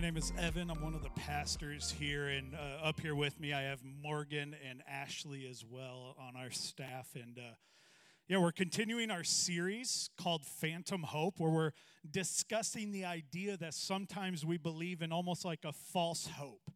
My name is Evan. I'm one of the pastors here, and up here with me I have Morgan and Ashley as well on our staff. And yeah, we're continuing our series called Phantom Hope, where we're discussing the idea that sometimes we believe in almost like a false hope,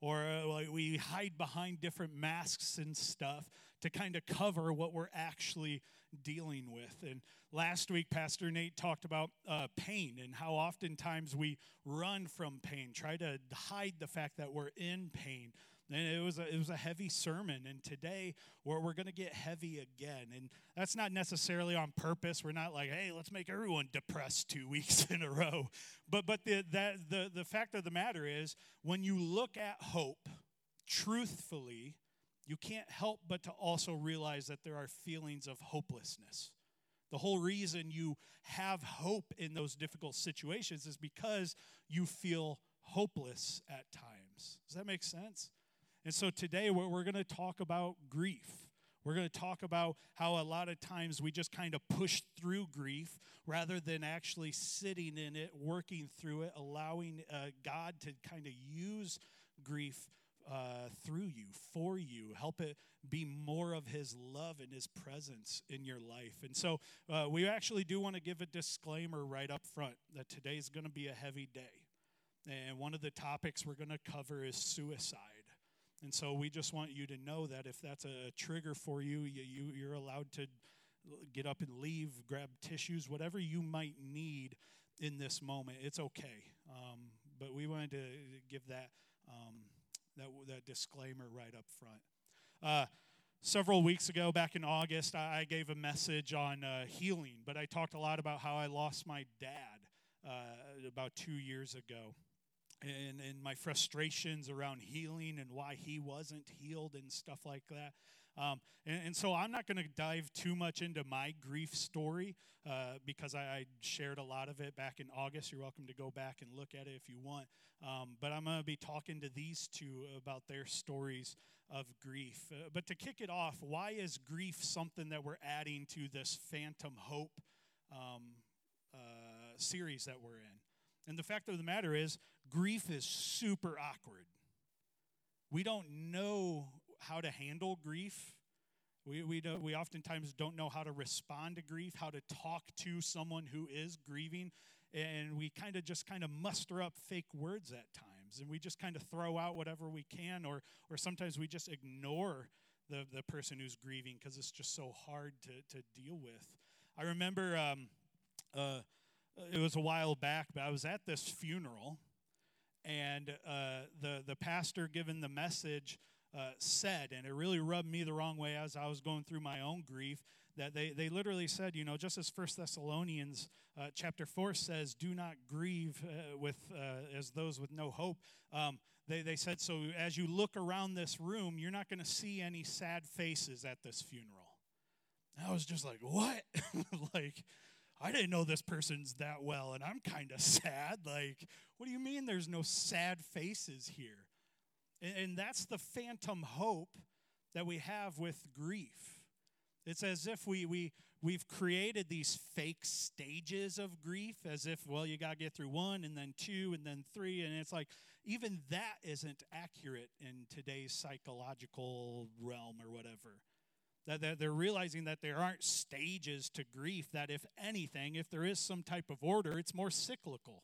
or we hide behind different masks and stuff to kind of cover what we're actually dealing with. And last week, Pastor Nate talked about pain and how oftentimes we run from pain, try to hide the fact that we're in pain. And it was a heavy sermon, and today we're going to get heavy again. And that's not necessarily on purpose. We're not like, hey, let's make everyone depressed 2 weeks in a row. But the fact of the matter is, when you look at hope truthfully, you can't help but to also realize that there are feelings of hopelessness. The whole reason you have hope in those difficult situations is because you feel hopeless at times. Does that make sense? And so today we're going to talk about grief. We're going to talk about how a lot of times we just kind of push through grief rather than actually sitting in it, working through it, allowing God to kind of use grief through you, for you, help it be more of his love and his presence in your life. And so we actually do want to give a disclaimer right up front that today's going to be a heavy day. And one of the topics we're going to cover is suicide. And so we just want you to know that if that's a trigger for you, you're allowed to get up and leave, grab tissues, whatever you might need in this moment. It's okay. But we wanted to give that disclaimer right up front. Several weeks ago, back in August, I gave a message on healing, but I talked a lot about how I lost my dad about 2 years ago, and my frustrations around healing and why he wasn't healed and stuff like that. And so I'm not going to dive too much into my grief story because I shared a lot of it back in August. You're welcome to go back and look at it if you want. But I'm going to be talking to these two about their stories of grief. But to kick it off, why is grief something that we're adding to this Phantom Hope series that we're in? And the fact of the matter is, grief is super awkward. We don't know how to handle grief. We oftentimes don't know how to respond to grief, how to talk to someone who is grieving, and we kind of muster up fake words at times, and we just kind of throw out whatever we can, or sometimes we just ignore the person who's grieving because it's just so hard to deal with. I remember it was a while back, but I was at this funeral, and the pastor giving the message said, and it really rubbed me the wrong way as I was going through my own grief, that they literally said, you know, just as 1 Thessalonians chapter 4 says, do not grieve as those with no hope. They said, so as you look around this room, you're not going to see any sad faces at this funeral. And I was just like, what? Like, I didn't know this person's that well, and I'm kind of sad. Like, what do you mean there's no sad faces here? And that's the phantom hope that we have with grief. It's as if we've created these fake stages of grief, as if, well, you got to get through one and then two and then three. And it's like, even that isn't accurate in today's psychological realm or whatever. That they're realizing that there aren't stages to grief, that if anything, if there is some type of order, it's more cyclical.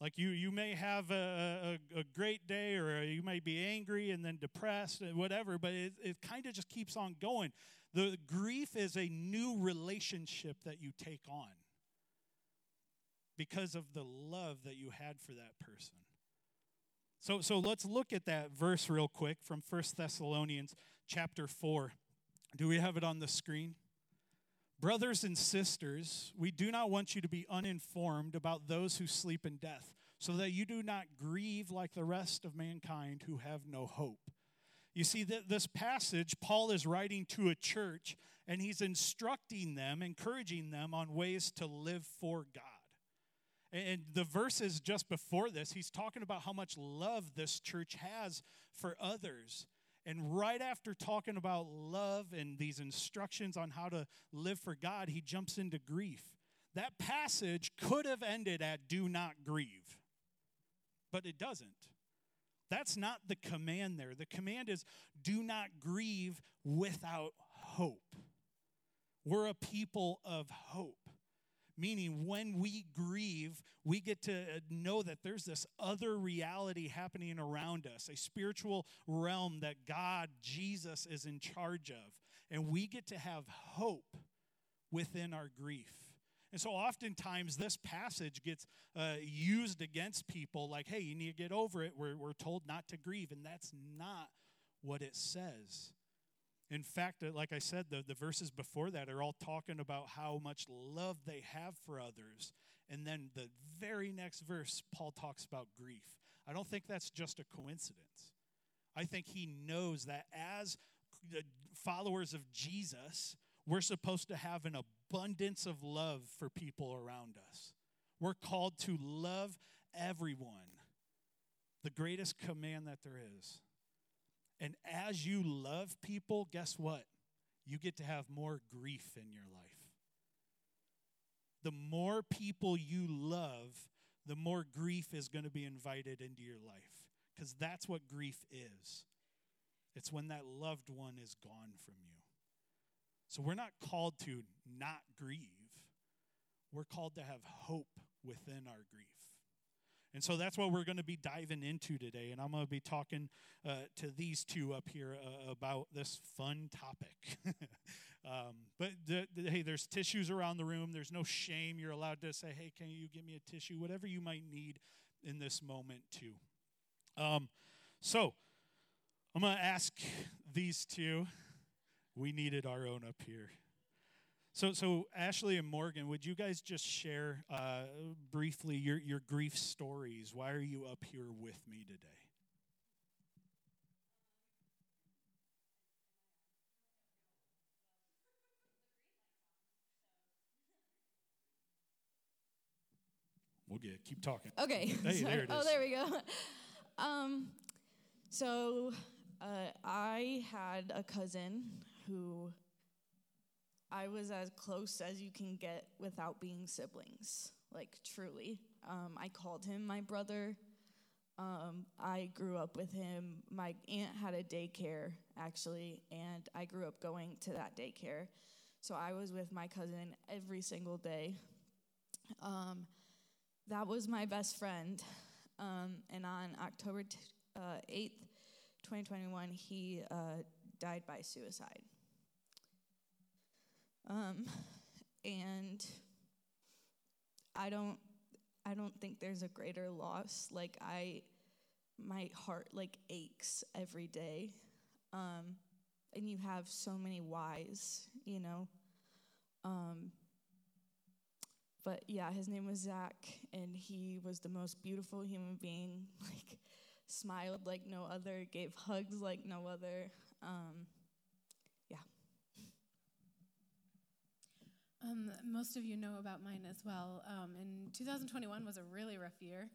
Like you may have a great day, or you may be angry and then depressed and whatever, but it kind of just keeps on going. The grief is a new relationship that you take on because of the love that you had for that person. So let's look at that verse real quick from 1 Thessalonians chapter 4. Do we have it on the screen? Brothers and sisters, we do not want you to be uninformed about those who sleep in death, so that you do not grieve like the rest of mankind who have no hope. You see, this passage, Paul is writing to a church, and he's instructing them, encouraging them on ways to live for God. And the verses just before this, he's talking about how much love this church has for others. And right after talking about love and these instructions on how to live for God, he jumps into grief. That passage could have ended at do not grieve. but it doesn't. That's not the command there. The command is do not grieve without hope. We're a people of hope, meaning when we grieve, we get to know that there's this other reality happening around us, a spiritual realm that God, Jesus, is in charge of. And we get to have hope within our grief. And so oftentimes this passage gets used against people like, hey, you need to get over it. We're told not to grieve. And that's not what it says. In fact, like I said, the verses before that are all talking about how much love they have for others. And then the very next verse, Paul talks about grief. I don't think that's just a coincidence. I think he knows that as followers of Jesus, we're supposed to have an abundance of love for people around us. We're called to love everyone, the greatest command that there is. And as you love people, guess what? You get to have more grief in your life. The more people you love, the more grief is going to be invited into your life, because that's what grief is. It's when that loved one is gone from you. So we're not called to not grieve. We're called to have hope within our grief. And so that's what we're going to be diving into today. And I'm going to be talking to these two up here about this fun topic. But hey, there's tissues around the room. There's no shame. You're allowed to say, hey, can you give me a tissue? Whatever you might need in this moment too. So I'm going to ask these two. We needed our own up here. So Ashley and Morgan, would you guys just share briefly your grief stories? Why are you up here with me today? We'll keep talking. Okay. Hey, there it is. Oh, there we go. I had a cousin who I was as close as you can get without being siblings, like truly. I called him my brother. I grew up with him. My aunt had a daycare, actually, and I grew up going to that daycare. So I was with my cousin every single day. That was my best friend. And on October 8th, 2021, he died by suicide. And I don't think there's a greater loss. Like my heart like aches every day. And you have so many whys, you know. But yeah, his name was Zach, and he was the most beautiful human being. Like, smiled like no other, gave hugs like no other. Most of you know about mine as well. And 2021 was a really rough year.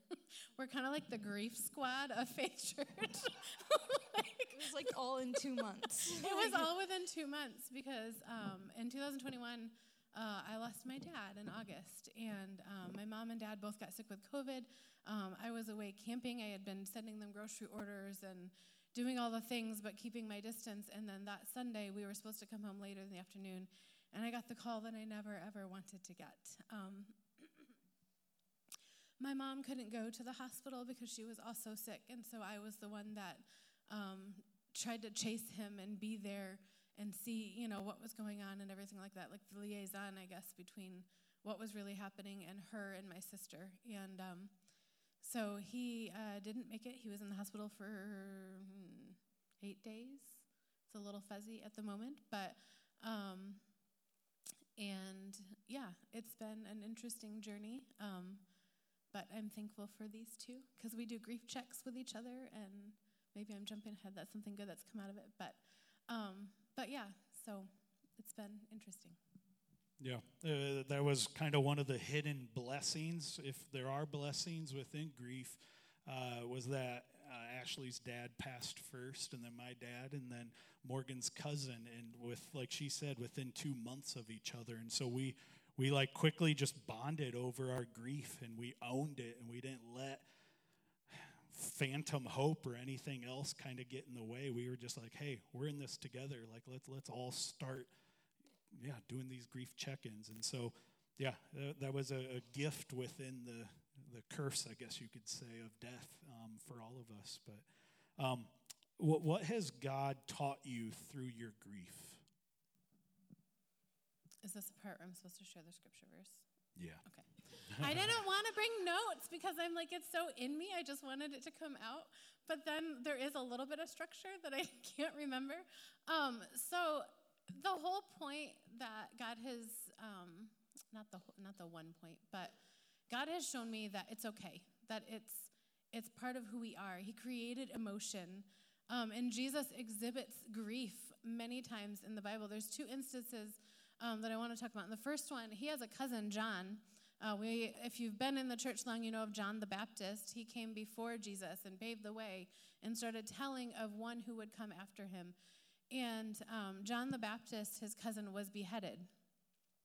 We're kind of like the grief squad of Faith Church. It was like all in 2 months. It was all within 2 months, because in 2021, I lost my dad in August. And my mom and dad both got sick with COVID. I was away camping. I had been sending them grocery orders and doing all the things, but keeping my distance. And then that Sunday, we were supposed to come home later in the afternoon, and I got the call that I never, ever wanted to get. My mom couldn't go to the hospital because she was also sick, and so I was the one that tried to chase him and be there and see, you know, what was going on and everything like that, like the liaison, I guess, between what was really happening and her and my sister. And so he didn't make it. He was in the hospital for 8 days. It's a little fuzzy at the moment, but... And yeah, it's been an interesting journey, but I'm thankful for these two, because we do grief checks with each other, and maybe I'm jumping ahead. That's something good that's come out of it, but yeah, so it's been interesting. Yeah, that was kind of one of the hidden blessings, if there are blessings within grief, was that Ashley's dad passed first, and then my dad, and then Morgan's cousin, and with, like she said, within 2 months of each other. And so we like quickly just bonded over our grief, and we owned it, and we didn't let Phantom Hope or anything else kind of get in the way. We were just like, hey, we're in this together. Like, let's all start, doing these grief check-ins. And so, that was a gift within the curse, I guess you could say, of death for all of us. But what has God taught you through your grief? Is this the part where I'm supposed to share the scripture verse? Yeah. Okay. I didn't want to bring notes because I'm like, it's so in me. I just wanted it to come out. But then there is a little bit of structure that I can't remember. So the whole point that God has, not the one point, but God has shown me that it's okay, that it's part of who we are. He created emotion. And Jesus exhibits grief many times in the Bible. There's two instances that I want to talk about. And the first one, he has a cousin, John. If you've been in the church long, you know of John the Baptist. He came before Jesus and paved the way and started telling of one who would come after him. And John the Baptist, his cousin, was beheaded.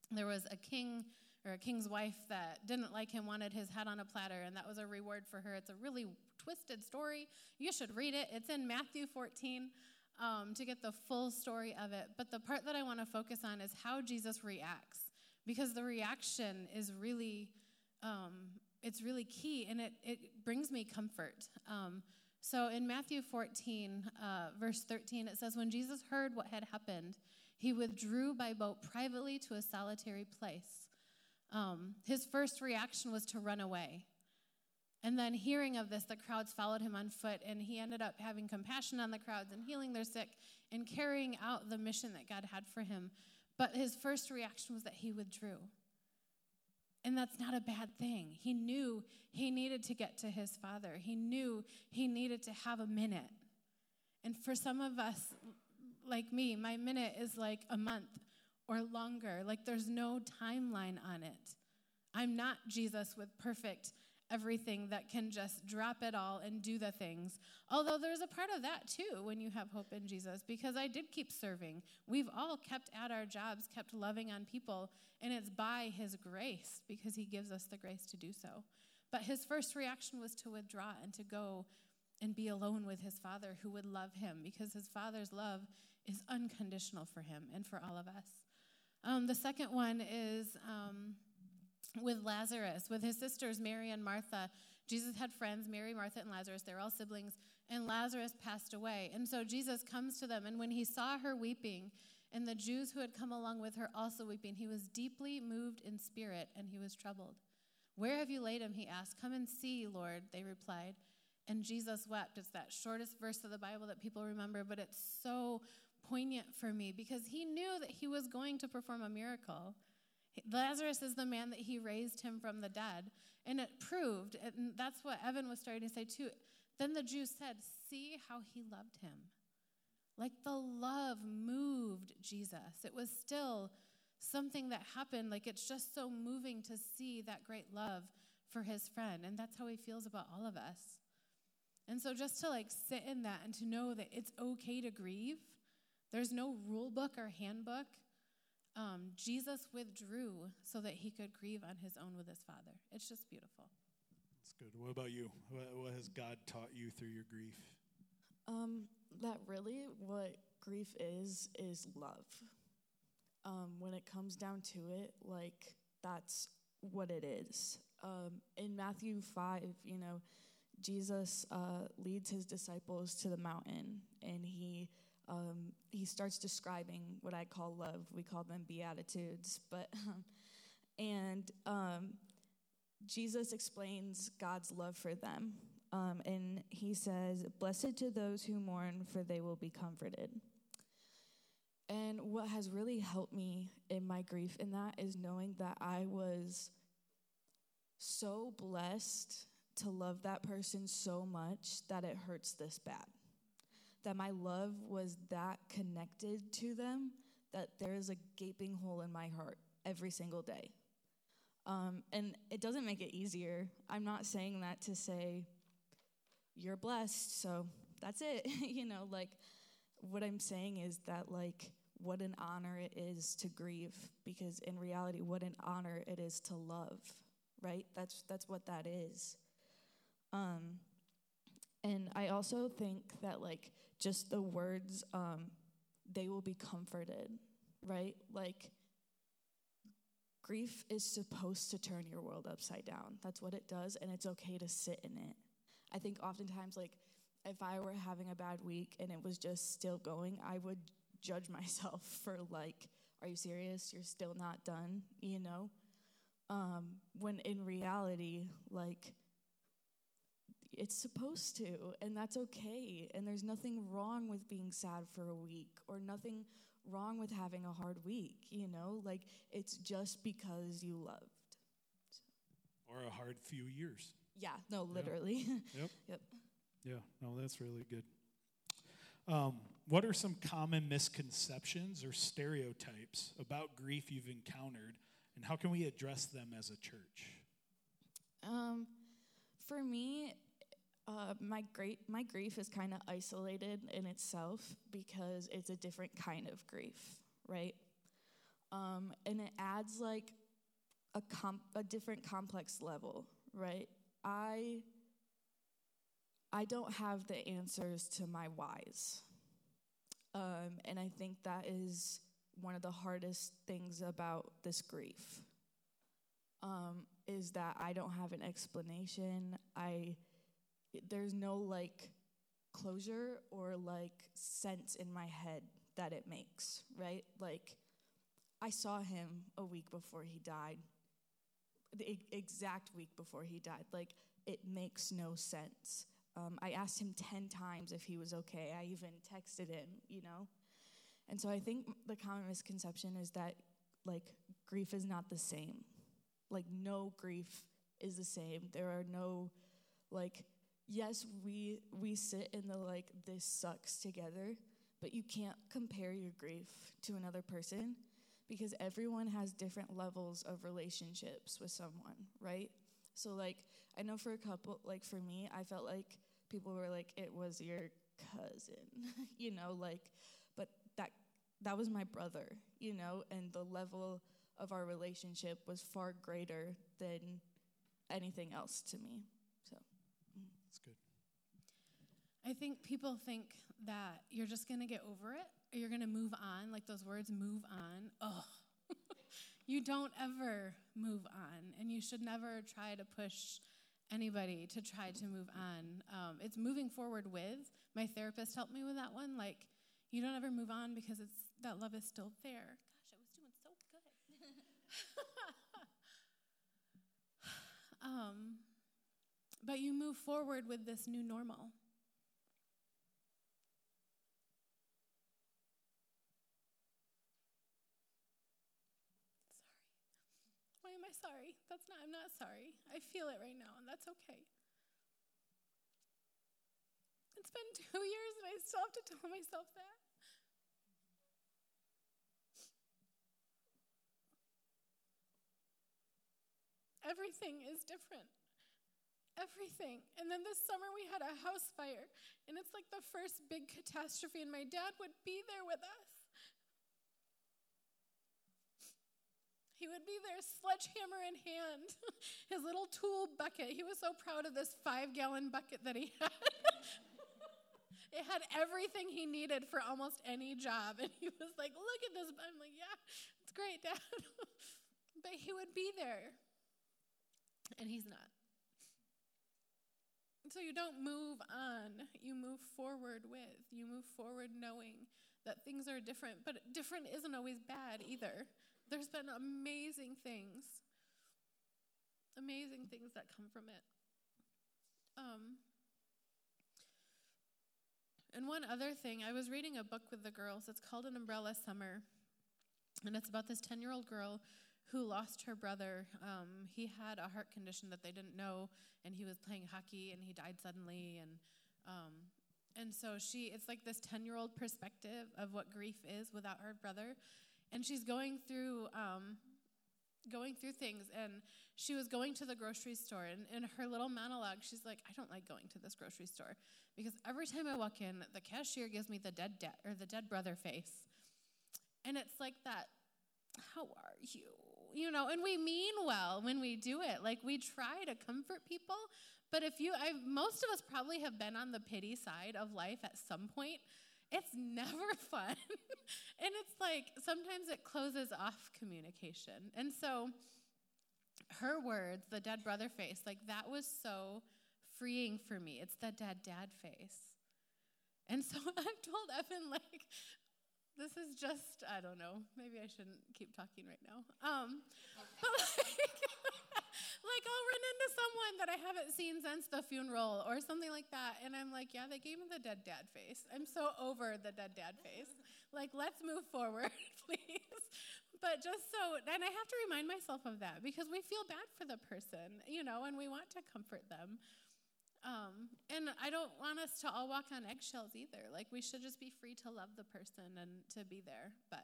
There was a king or a king's wife that didn't like him, wanted his head on a platter, and that was a reward for her. It's a really twisted story. You should read it. It's in Matthew 14 to get the full story of it. But the part that I want to focus on is how Jesus reacts, because the reaction is really, it's really key, and it brings me comfort. So in Matthew 14, verse 13, it says, when Jesus heard what had happened, he withdrew by boat privately to a solitary place. His first reaction was to run away. And then hearing of this, the crowds followed him on foot, and he ended up having compassion on the crowds and healing their sick and carrying out the mission that God had for him. But his first reaction was that he withdrew. And that's not a bad thing. He knew he needed to get to his Father. He knew he needed to have a minute. And for some of us, like me, my minute is like a month or longer. Like, there's no timeline on it. I'm not Jesus with perfect everything that can just drop it all and do the things. Although there's a part of that too when you have hope in Jesus, because I did keep serving. We've all kept at our jobs, kept loving on people, and it's by his grace, because he gives us the grace to do so. But his first reaction was to withdraw and to go and be alone with his Father, who would love him, because his Father's love is unconditional for him and for all of us. The second one is with Lazarus, with his sisters, Mary and Martha. Jesus had friends, Mary, Martha, and Lazarus. They're all siblings, and Lazarus passed away. And so Jesus comes to them, and when he saw her weeping, and the Jews who had come along with her also weeping, he was deeply moved in spirit, and he was troubled. Where have you laid him? He asked. Come and see, Lord, they replied. And Jesus wept. It's that shortest verse of the Bible that people remember, but it's so poignant for me, because he knew that he was going to perform a miracle. Lazarus is the man that he raised him from the dead, and it proved, and that's what Evan was starting to say too. Then the Jews said, see how he loved him. Like, the love moved Jesus. It was still something that happened. Like, it's just so moving to see that great love for his friend, and that's how he feels about all of us. And so just to like sit in that and to know that it's okay to grieve. There's no rule book or handbook. Jesus withdrew so that he could grieve on his own with his Father. It's just beautiful. That's good. What about you? What has God taught you through your grief? That really what grief is love. When it comes down to it, like, that's what it is. In Matthew 5, Jesus leads his disciples to the mountain, and he starts describing what I call love. We call them Beatitudes. And Jesus explains God's love for them. And he says, blessed to those who mourn, for they will be comforted. And what has really helped me in my grief in that is knowing that I was so blessed to love that person so much that it hurts this bad. That my love was that connected to them, that there is a gaping hole in my heart every single day. And it doesn't make it easier. I'm not saying that to say, you're blessed, so that's it. What I'm saying is that, what an honor it is to grieve, because in reality, what an honor it is to love, right? That's what that is. Um, also think that, like, just the words, they will be comforted, right? Like, grief is supposed to turn your world upside down. That's what it does, and it's okay to sit in it. I think oftentimes, like, if I were having a bad week and it was just still going, I would judge myself for, like, are you serious? You're still not done, you know? When in reality, like, it's supposed to, and that's okay. And there's nothing wrong with being sad for a week or nothing wrong with having a hard week, you know? Like, it's just because you loved. So. Or a hard few years. Yeah, no, literally. Yep. Yep. Yep. Yeah, no, that's really good. What are some common misconceptions or stereotypes about grief you've encountered, and how can we address them as a church? For me, my grief is kind of isolated in itself because it's a different kind of grief, right? And it adds, like, a different complex level, right? I don't have the answers to my whys. And I think that is one of the hardest things about this grief, is that I don't have an explanation. There's no, like, closure or, like, sense in my head that it makes, right? Like, I saw him a week before he died, the exact week before he died. Like, it makes no sense. I asked him 10 times if he was okay. I even texted him, you know? And so I think the common misconception is that, like, grief is not the same. Like, no grief is the same. There are no, like, yes, we sit in the, like, this sucks together, but you can't compare your grief to another person because everyone has different levels of relationships with someone, right? So, like, I know for a couple, like, for me, I felt like people were like, it was your cousin, you know, like, but that was my brother, you know, and the level of our relationship was far greater than anything else to me, so. That's good. I think people think that you're just going to get over it, or you're going to move on, like those words, move on, ugh. You don't ever move on, and you should never try to push anybody to try to move on. It's moving forward with. My therapist helped me with that one. Like, you don't ever move on because it's that love is still there. Gosh, I was doing so good. But you move forward with this new normal. Why am I sorry? I'm not sorry. I feel it right now, and that's okay. It's been 2 years, and I still have to tell myself that. Everything is different. Everything. And then this summer, we had a house fire, and it's like the first big catastrophe, and my dad would be there with us. He would be there, sledgehammer in hand, his little tool bucket. He was so proud of this 5-gallon bucket that he had. It had everything he needed for almost any job. And he was like, look at this. I'm like, yeah, it's great, Dad. But he would be there. And he's not. So you don't move on. You move forward with. You move forward knowing that things are different. But different isn't always bad either. There's been amazing things that come from it. And one other thing, I was reading a book with the girls. It's called An Umbrella Summer, and it's about this 10-year-old girl who lost her brother. He had a heart condition that they didn't know, and he was playing hockey, and he died suddenly, and so it's like this 10-year-old perspective of what grief is without her brother. And she's going through things, and she was going to the grocery store, and in her little monologue, she's like, I don't like going to this grocery store because every time I walk in, the cashier gives me the dead brother face. And it's like that, how are you? You know, and we mean well when we do it. Like, we try to comfort people, But if you, most of us probably have been on the pity side of life at some point. It's never fun. And it's like, sometimes it closes off communication. And so her words, the dead brother face, like that was so freeing for me. It's the dead dad face. And so I've told Evan, like, this is just, I don't know, maybe I shouldn't keep talking right now. But like I'll run into someone that I haven't seen since the funeral or something like that. And I'm like, yeah, they gave me the dead dad face. I'm so over the dead dad face. Like, let's move forward, please. But just so, and I have to remind myself of that because we feel bad for the person, you know, and we want to comfort them. And I don't want us to all walk on eggshells either. Like, we should just be free to love the person and to be there. But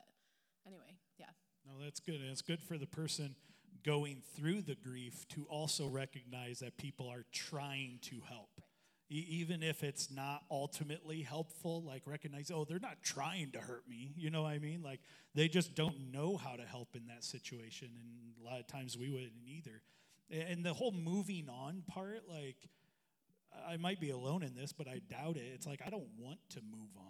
anyway, yeah. No, that's good. And it's good for the person going through the grief to also recognize that people are trying to help. Right. Even if it's not ultimately helpful, like recognize, oh, they're not trying to hurt me. You know what I mean? Like, they just don't know how to help in that situation. And a lot of times we wouldn't either. And the whole moving on part, like, I might be alone in this, but I doubt it. It's like, I don't want to move on.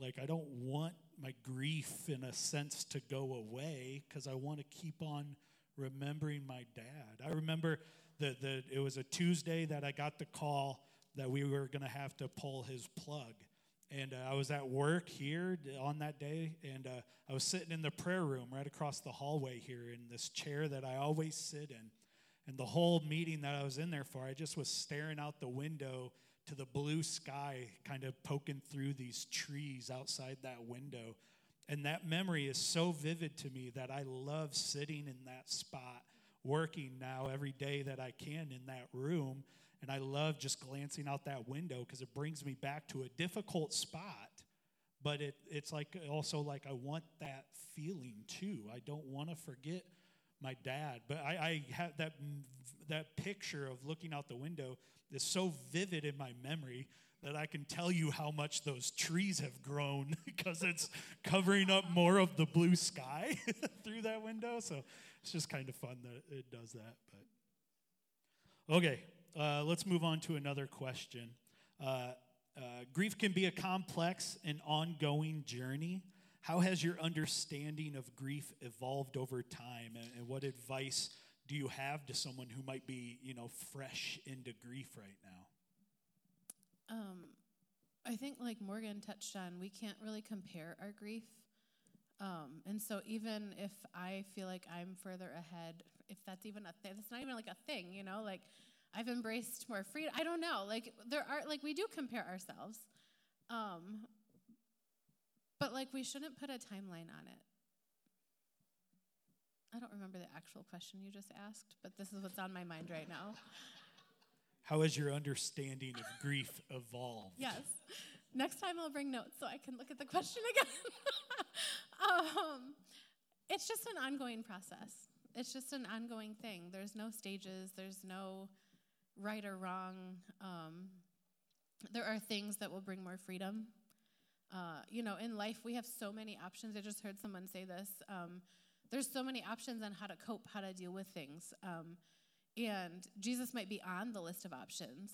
Like I don't want my grief, in a sense, to go away because I want to keep on remembering my dad. I remember it was a Tuesday that I got the call that we were going to have to pull his plug. And I was at work here on that day, and I was sitting in the prayer room right across the hallway here in this chair that I always sit in. And the whole meeting that I was in there for, I just was staring out the window to the blue sky, kind of poking through these trees outside that window. And that memory is so vivid to me that I love sitting in that spot, working now every day that I can in that room. And I love just glancing out that window because it brings me back to a difficult spot. But it's like also like I want that feeling too. I don't want to forget my dad, but I have that picture of looking out the window is so vivid in my memory that I can tell you how much those trees have grown because it's covering up more of the blue sky through that window. So it's just kind of fun that it does that. But okay, let's move on to another question. Grief can be a complex and ongoing journey. How has your understanding of grief evolved over time, and what advice do you have to someone who might be, you know, fresh into grief right now? I think, like Morgan touched on, we can't really compare our grief. And so even if I feel like I'm further ahead, if that's even a thing, it's not even like a thing, you know, like I've embraced more freedom. I don't know. Like there are, like we do compare ourselves. But, like, we shouldn't put a timeline on it. I don't remember the actual question you just asked, but this is what's on my mind right now. How has your understanding of grief evolved? Yes. Next time I'll bring notes so I can look at the question again. It's just an ongoing process. It's just an ongoing thing. There's no stages. There's no right or wrong. There are things that will bring more freedom. You know, in life, we have so many options. I just heard someone say this. There's so many options on how to cope, how to deal with things. And Jesus might be on the list of options.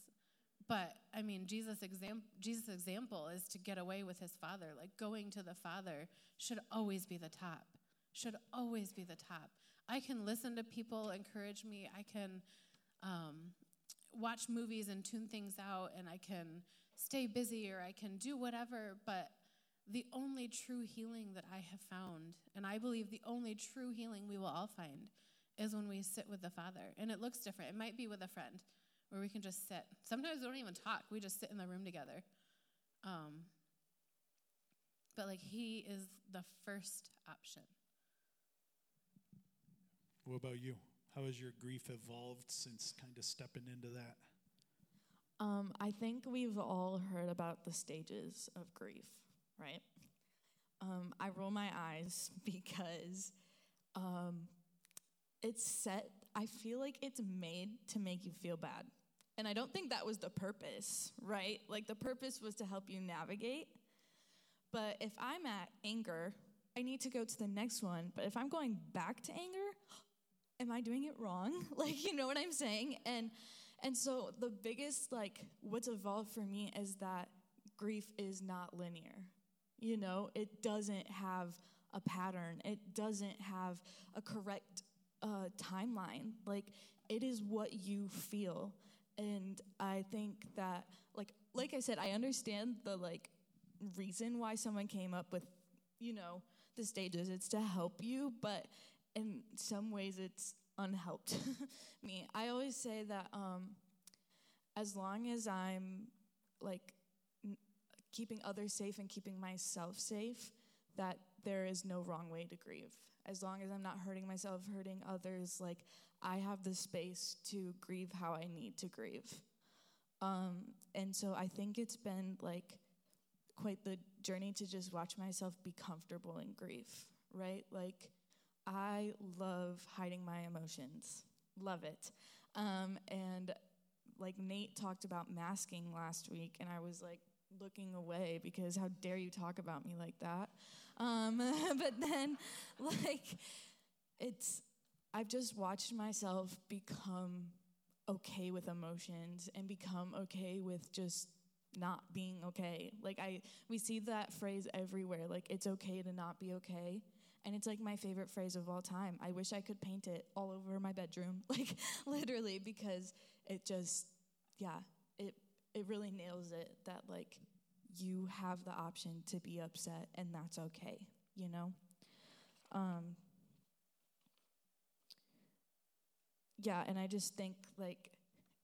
But, I mean, Jesus' example is to get away with his Father. Like, going to the Father should always be the top. Should always be the top. I can listen to people encourage me. I can watch movies and tune things out, and I can stay busy, or I can do whatever, but the only true healing that I have found, and I believe the only true healing we will all find, is when we sit with the Father. And it looks different. It might be with a friend, where we can just sit. Sometimes we don't even talk. We just sit in the room together. But, like, he is the first option. What about you? How has your grief evolved since kind of stepping into that? I think we've all heard about the stages of grief, right? I roll my eyes because I feel like it's made to make you feel bad. And I don't think that was the purpose, right? Like, the purpose was to help you navigate. But if I'm at anger, I need to go to the next one. But if I'm going back to anger, am I doing it wrong? Like, you know what I'm saying? And And so the biggest, like, what's evolved for me is that grief is not linear. You know, it doesn't have a pattern. It doesn't have a correct timeline. Like, it is what you feel. And I think that, like I said, I understand the, like, reason why someone came up with, you know, the stages. It's to help you, but in some ways it's unhelped me. I always say that as long as I'm, like, keeping others safe and keeping myself safe, that there is no wrong way to grieve. As long as I'm not hurting myself, hurting others, like, I have the space to grieve how I need to grieve. And so I think it's been, like, quite the journey to just watch myself be comfortable in grief, right? Like, I love hiding my emotions. Love it. And, like, Nate talked about masking last week, and I was, like, looking away because how dare you talk about me like that? But then, like, I've just watched myself become okay with emotions and become okay with just not being okay. Like, we see that phrase everywhere. Like, it's okay to not be okay. And it's, like, my favorite phrase of all time. I wish I could paint it all over my bedroom, like, literally, because it just, yeah, it really nails it that, like, you have the option to be upset, and that's okay, you know? Yeah, and I just think, like,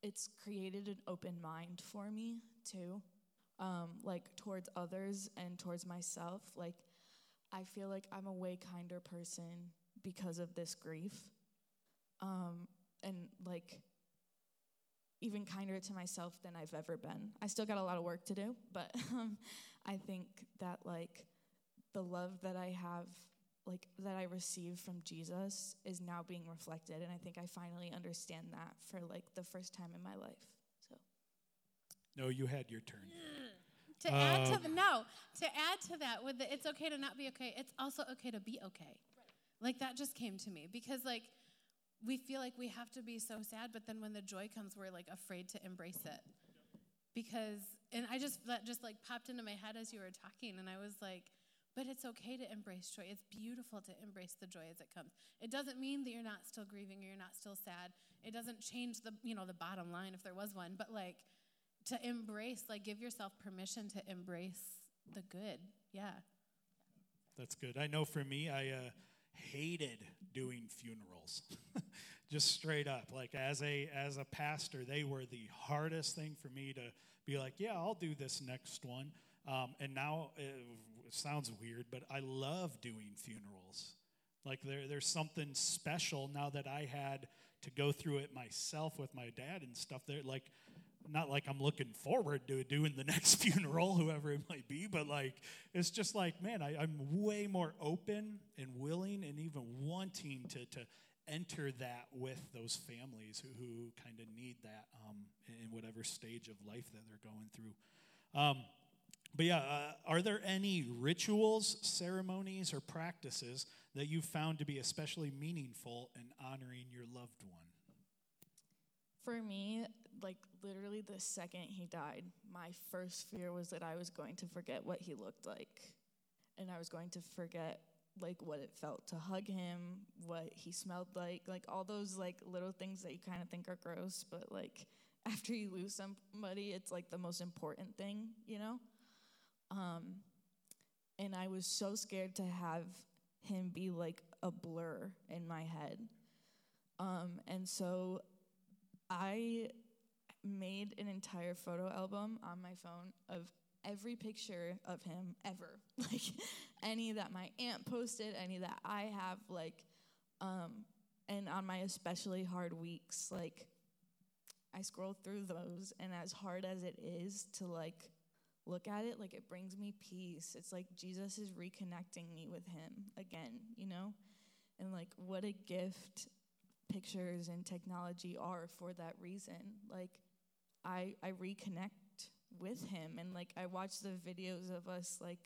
it's created an open mind for me, too, like, towards others and towards myself. Like, I feel like I'm a way kinder person because of this grief, and, like, even kinder to myself than I've ever been. I still got a lot of work to do, but I think that, like, the love that I have, like, that I received from Jesus is now being reflected, and I think I finally understand that for, like, the first time in my life. So, no, you had your turn. To add to that, with the, it's okay to not be okay, it's also okay to be okay. Right. Like, that just came to me, because, like, we feel like we have to be so sad, but then when the joy comes, we're, like, afraid to embrace it. Because, and that just, like, popped into my head as you were talking, and I was like, but it's okay to embrace joy. It's beautiful to embrace the joy as it comes. It doesn't mean that you're not still grieving or you're not still sad. It doesn't change the, you know, the bottom line if there was one, but, like, to embrace, like, give yourself permission to embrace the good. Yeah. That's good. I know for me, I, hated doing funerals, just straight up. Like, as a pastor, they were the hardest thing for me to be like, yeah, I'll do this next one. And now it sounds weird, but I love doing funerals. Like, there's something special now that I had to go through it myself with my dad and stuff. There, like, not like I'm looking forward to doing the next funeral, whoever it might be, but, like, it's just like, man, I'm way more open and willing and even wanting to enter that with those families who kind of need that in whatever stage of life that they're going through. But yeah, are there any rituals, ceremonies, or practices that you've found to be especially meaningful in honoring your loved one? For me, like, literally the second he died, my first fear was that I was going to forget what he looked like. And I was going to forget, like, what it felt to hug him, what he smelled like. Like, all those, like, little things that you kind of think are gross, but, like, after you lose somebody, it's, like, the most important thing, you know? And I was so scared to have him be, like, a blur in my head. And so I made an entire photo album on my phone of every picture of him ever. Like, any that my aunt posted, any that I have, like, and on my especially hard weeks, like, I scroll through those, and as hard as it is to, like, look at it, like, it brings me peace. It's like Jesus is reconnecting me with him again, you know? And, like, what a gift pictures and technology are for that reason. Like, I reconnect with him, and, like, I watch the videos of us, like,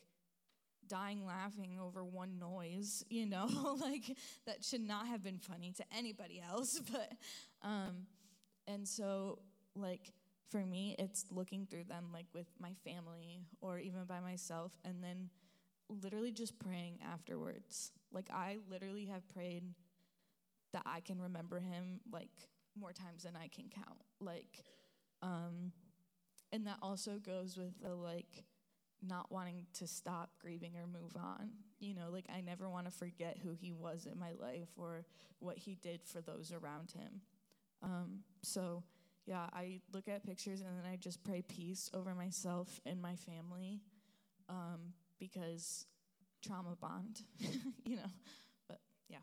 dying laughing over one noise, you know? Like, that should not have been funny to anybody else, but, and so Like, for me, it's looking through them, like, with my family or even by myself, and then literally just praying afterwards. Like, I literally have prayed that I can remember him, like, more times than I can count. Like, and that also goes with the, like, not wanting to stop grieving or move on. You know, like, I never want to forget who he was in my life or what he did for those around him. So, yeah, I look at pictures and then I just pray peace over myself and my family, because trauma bond, you know, but yeah.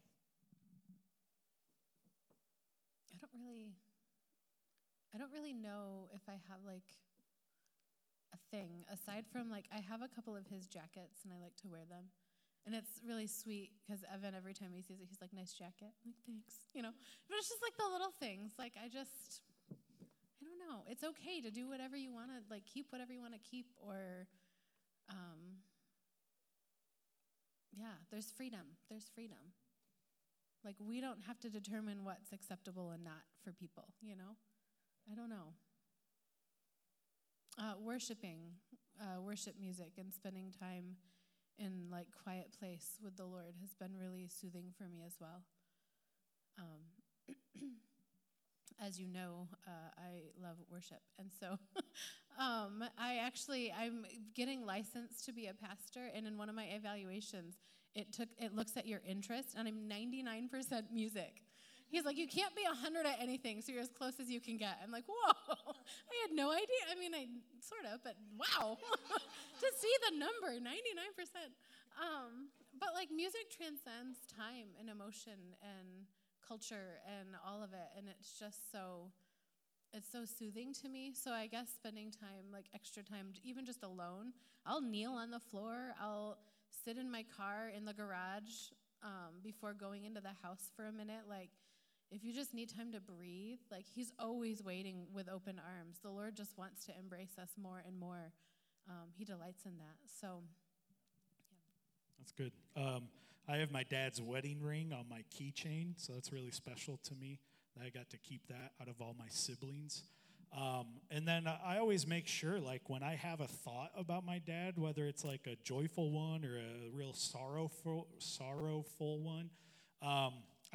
I don't really know if I have, like, a thing aside from, like, I have a couple of his jackets and I like to wear them, and it's really sweet because Evan, every time he sees it, he's like, "Nice jacket." I'm like, "Thanks," you know, but it's just like the little things. Like, I don't know. It's okay to do whatever you want to, like, keep whatever you want to keep, or, yeah, there's freedom. Like, we don't have to determine what's acceptable and not for people, you know? I don't know. Worshiping, worship music and spending time in, like, quiet place with the Lord has been really soothing for me as well. As you know, I love worship. And so I'm getting licensed to be a pastor. And in one of my evaluations, it looks at your interest, and I'm 99% music. He's like, "You can't be 100 at anything, so you're as close as you can get." I'm like, whoa, I had no idea. I mean, I sort of, but wow, to see the number, 99%. But, like, music transcends time and emotion and culture and all of it, and it's so soothing to me. So I guess spending time, like, extra time, even just alone, I'll kneel on the floor, I'll sit in my car in the garage before going into the house for a minute. Like, if you just need time to breathe, like, he's always waiting with open arms. The Lord just wants to embrace us more and more. He delights in that. So, yeah. That's good. I have my dad's wedding ring on my keychain, so that's really special to me that I got to keep that out of all my siblings. And then I always make sure, like, when I have a thought about my dad, whether it's, like, a joyful one or a real sorrowful one,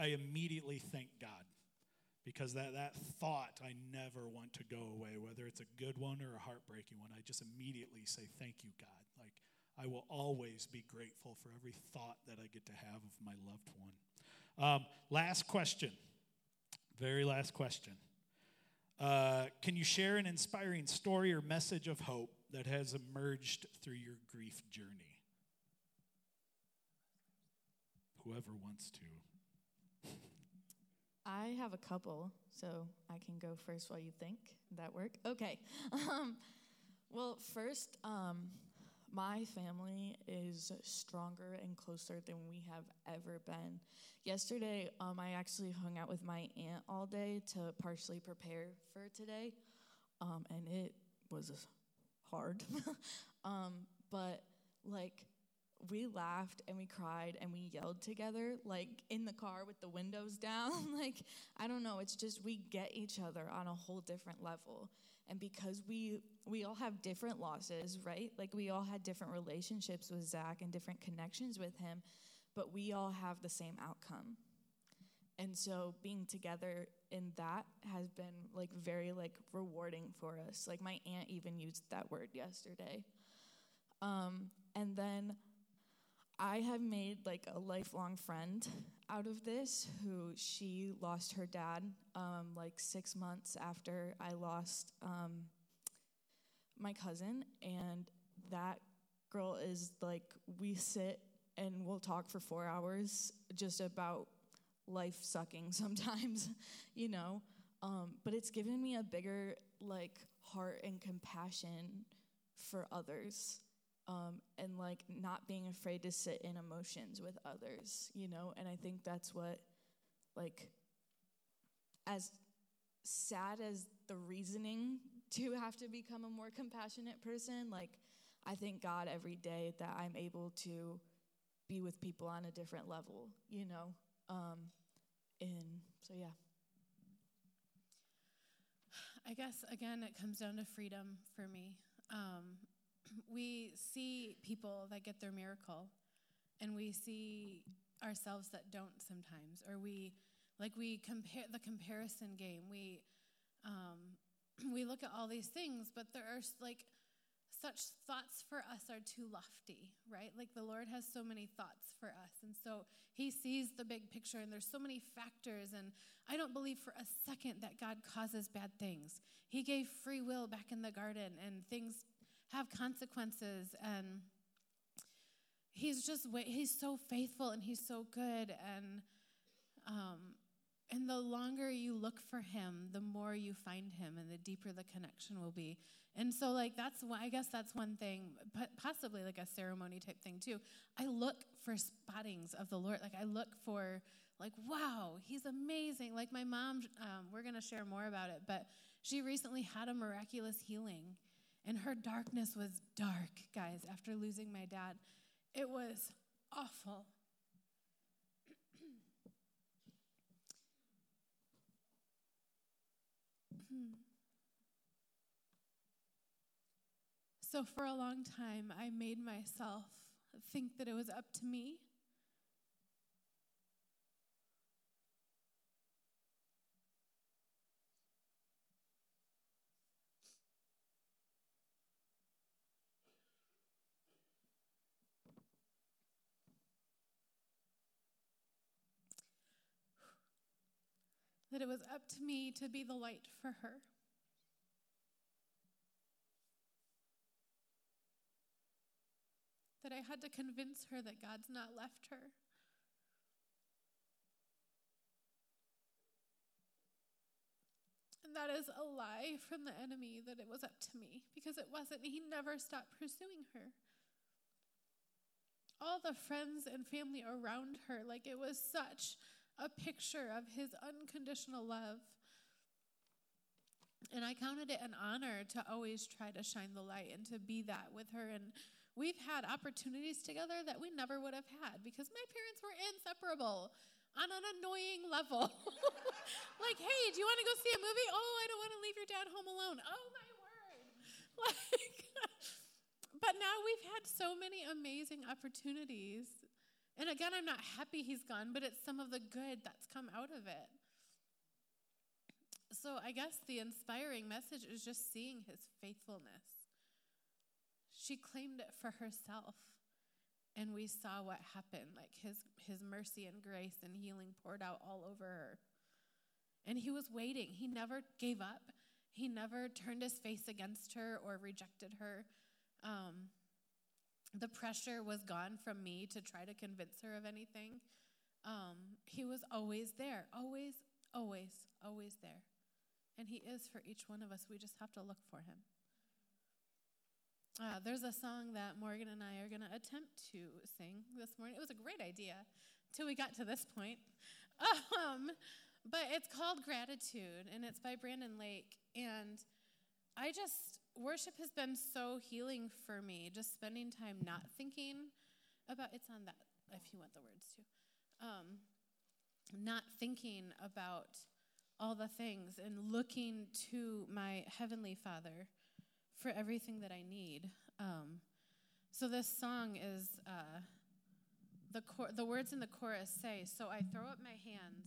I immediately thank God, because that thought I never want to go away, whether it's a good one or a heartbreaking one. I just immediately say, "Thank you, God." Like, I will always be grateful for every thought that I get to have of my loved one. Last question. Very last question. Can you share an inspiring story or message of hope that has emerged through your grief journey? Whoever wants to. I have a couple, so I can go first while you think. Did that work? Okay. Well, first, my family is stronger and closer than we have ever been. Yesterday, I actually hung out with my aunt all day to partially prepare for today, and it was hard. But, like, we laughed and we cried and we yelled together, like, in the car with the windows down. Like, I don't know, it's just we get each other on a whole different level. And because we all have different losses, right? Like, we all had different relationships with Zach and different connections with him, but we all have the same outcome. And so being together in that has been, like, very, like, rewarding for us. Like, my aunt even used that word yesterday. And then I have made, like, a lifelong friend out of this, who she lost her dad, like, 6 months after I lost my cousin. And that girl is, like, we sit and we'll talk for 4 hours just about life sucking sometimes, you know. But it's given me a bigger, like, heart and compassion for others. And, like, not being afraid to sit in emotions with others, you know? And I think that's what, like, as sad as the reasoning to have to become a more compassionate person, like, I thank God every day that I'm able to be with people on a different level, you know? And so, yeah. I guess, again, it comes down to freedom for me. We see people that get their miracle, and we see ourselves that don't sometimes, or we compare the comparison game. We look at all these things, but there are such thoughts for us are too lofty, right? Like the Lord has so many thoughts for us, and so He sees the big picture, and there's so many factors, and I don't believe for a second that God causes bad things. He gave free will back in the garden, and things have consequences, and He's so faithful, and He's so good, and the longer you look for Him, the more you find Him, and the deeper the connection will be. And so, that's why I guess that's one thing, but possibly a ceremony type thing too. I look for spottings of the Lord. I look for wow, He's amazing. My mom, we're gonna share more about it, but she recently had a miraculous healing, and her darkness was dark, guys. After losing my dad, it was awful. So for a long time, I made myself think that it was up to me. That it was up to me to be the light for her. That I had to convince her that God's not left her. And that is a lie from the enemy, that it was up to me, because it wasn't. He never stopped pursuing her. All the friends and family around her, it was such a picture of His unconditional love. And I counted it an honor to always try to shine the light and to be that with her. And we've had opportunities together that we never would have had because my parents were inseparable on an annoying level. Hey, do you want to go see a movie? Oh, I don't want to leave your dad home alone. Oh, my word. But now we've had so many amazing opportunities. And again, I'm not happy he's gone, but it's some of the good that's come out of it. So I guess the inspiring message is just seeing His faithfulness. She claimed it for herself, and we saw what happened, His mercy and grace and healing poured out all over her. And He was waiting. He never gave up. He never turned His face against her or rejected her. The pressure was gone from me to try to convince her of anything. He was always there, always, always, always there. And He is for each one of us. We just have to look for Him. There's a song that Morgan and I are going to attempt to sing this morning. It was a great idea till we got to this point. But it's called Gratitude, and it's by Brandon Lake. And worship has been so healing for me, just spending time not thinking about, it's on that, if you want the words too, not thinking about all the things and looking to my Heavenly Father for everything that I need. So this song is, the words in the chorus say, so I throw up my hands, hang on.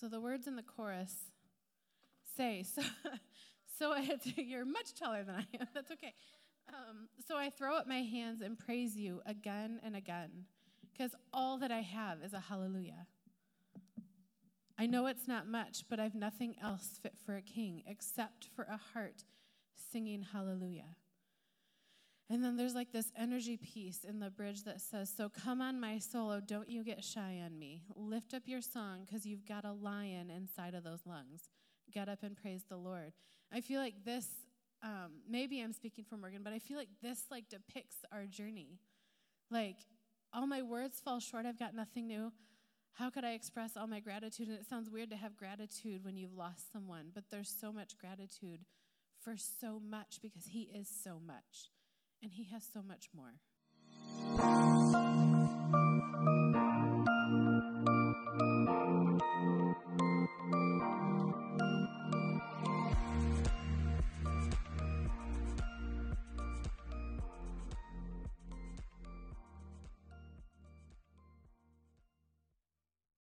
So the words in the chorus say, you're much taller than I am, that's okay. So I throw up my hands and praise you again and again, because all that I have is a hallelujah. I know it's not much, but I've nothing else fit for a king except for a heart singing hallelujah. And then there's this energy piece in the bridge that says, so come on, my soul, oh, don't you get shy on me. Lift up your song because you've got a lion inside of those lungs. Get up and praise the Lord. I feel like this, maybe I'm speaking for Morgan, but I feel like this depicts our journey. All my words fall short. I've got nothing new. How could I express all my gratitude? And it sounds weird to have gratitude when you've lost someone, but there's so much gratitude for so much because He is so much. And He has so much more.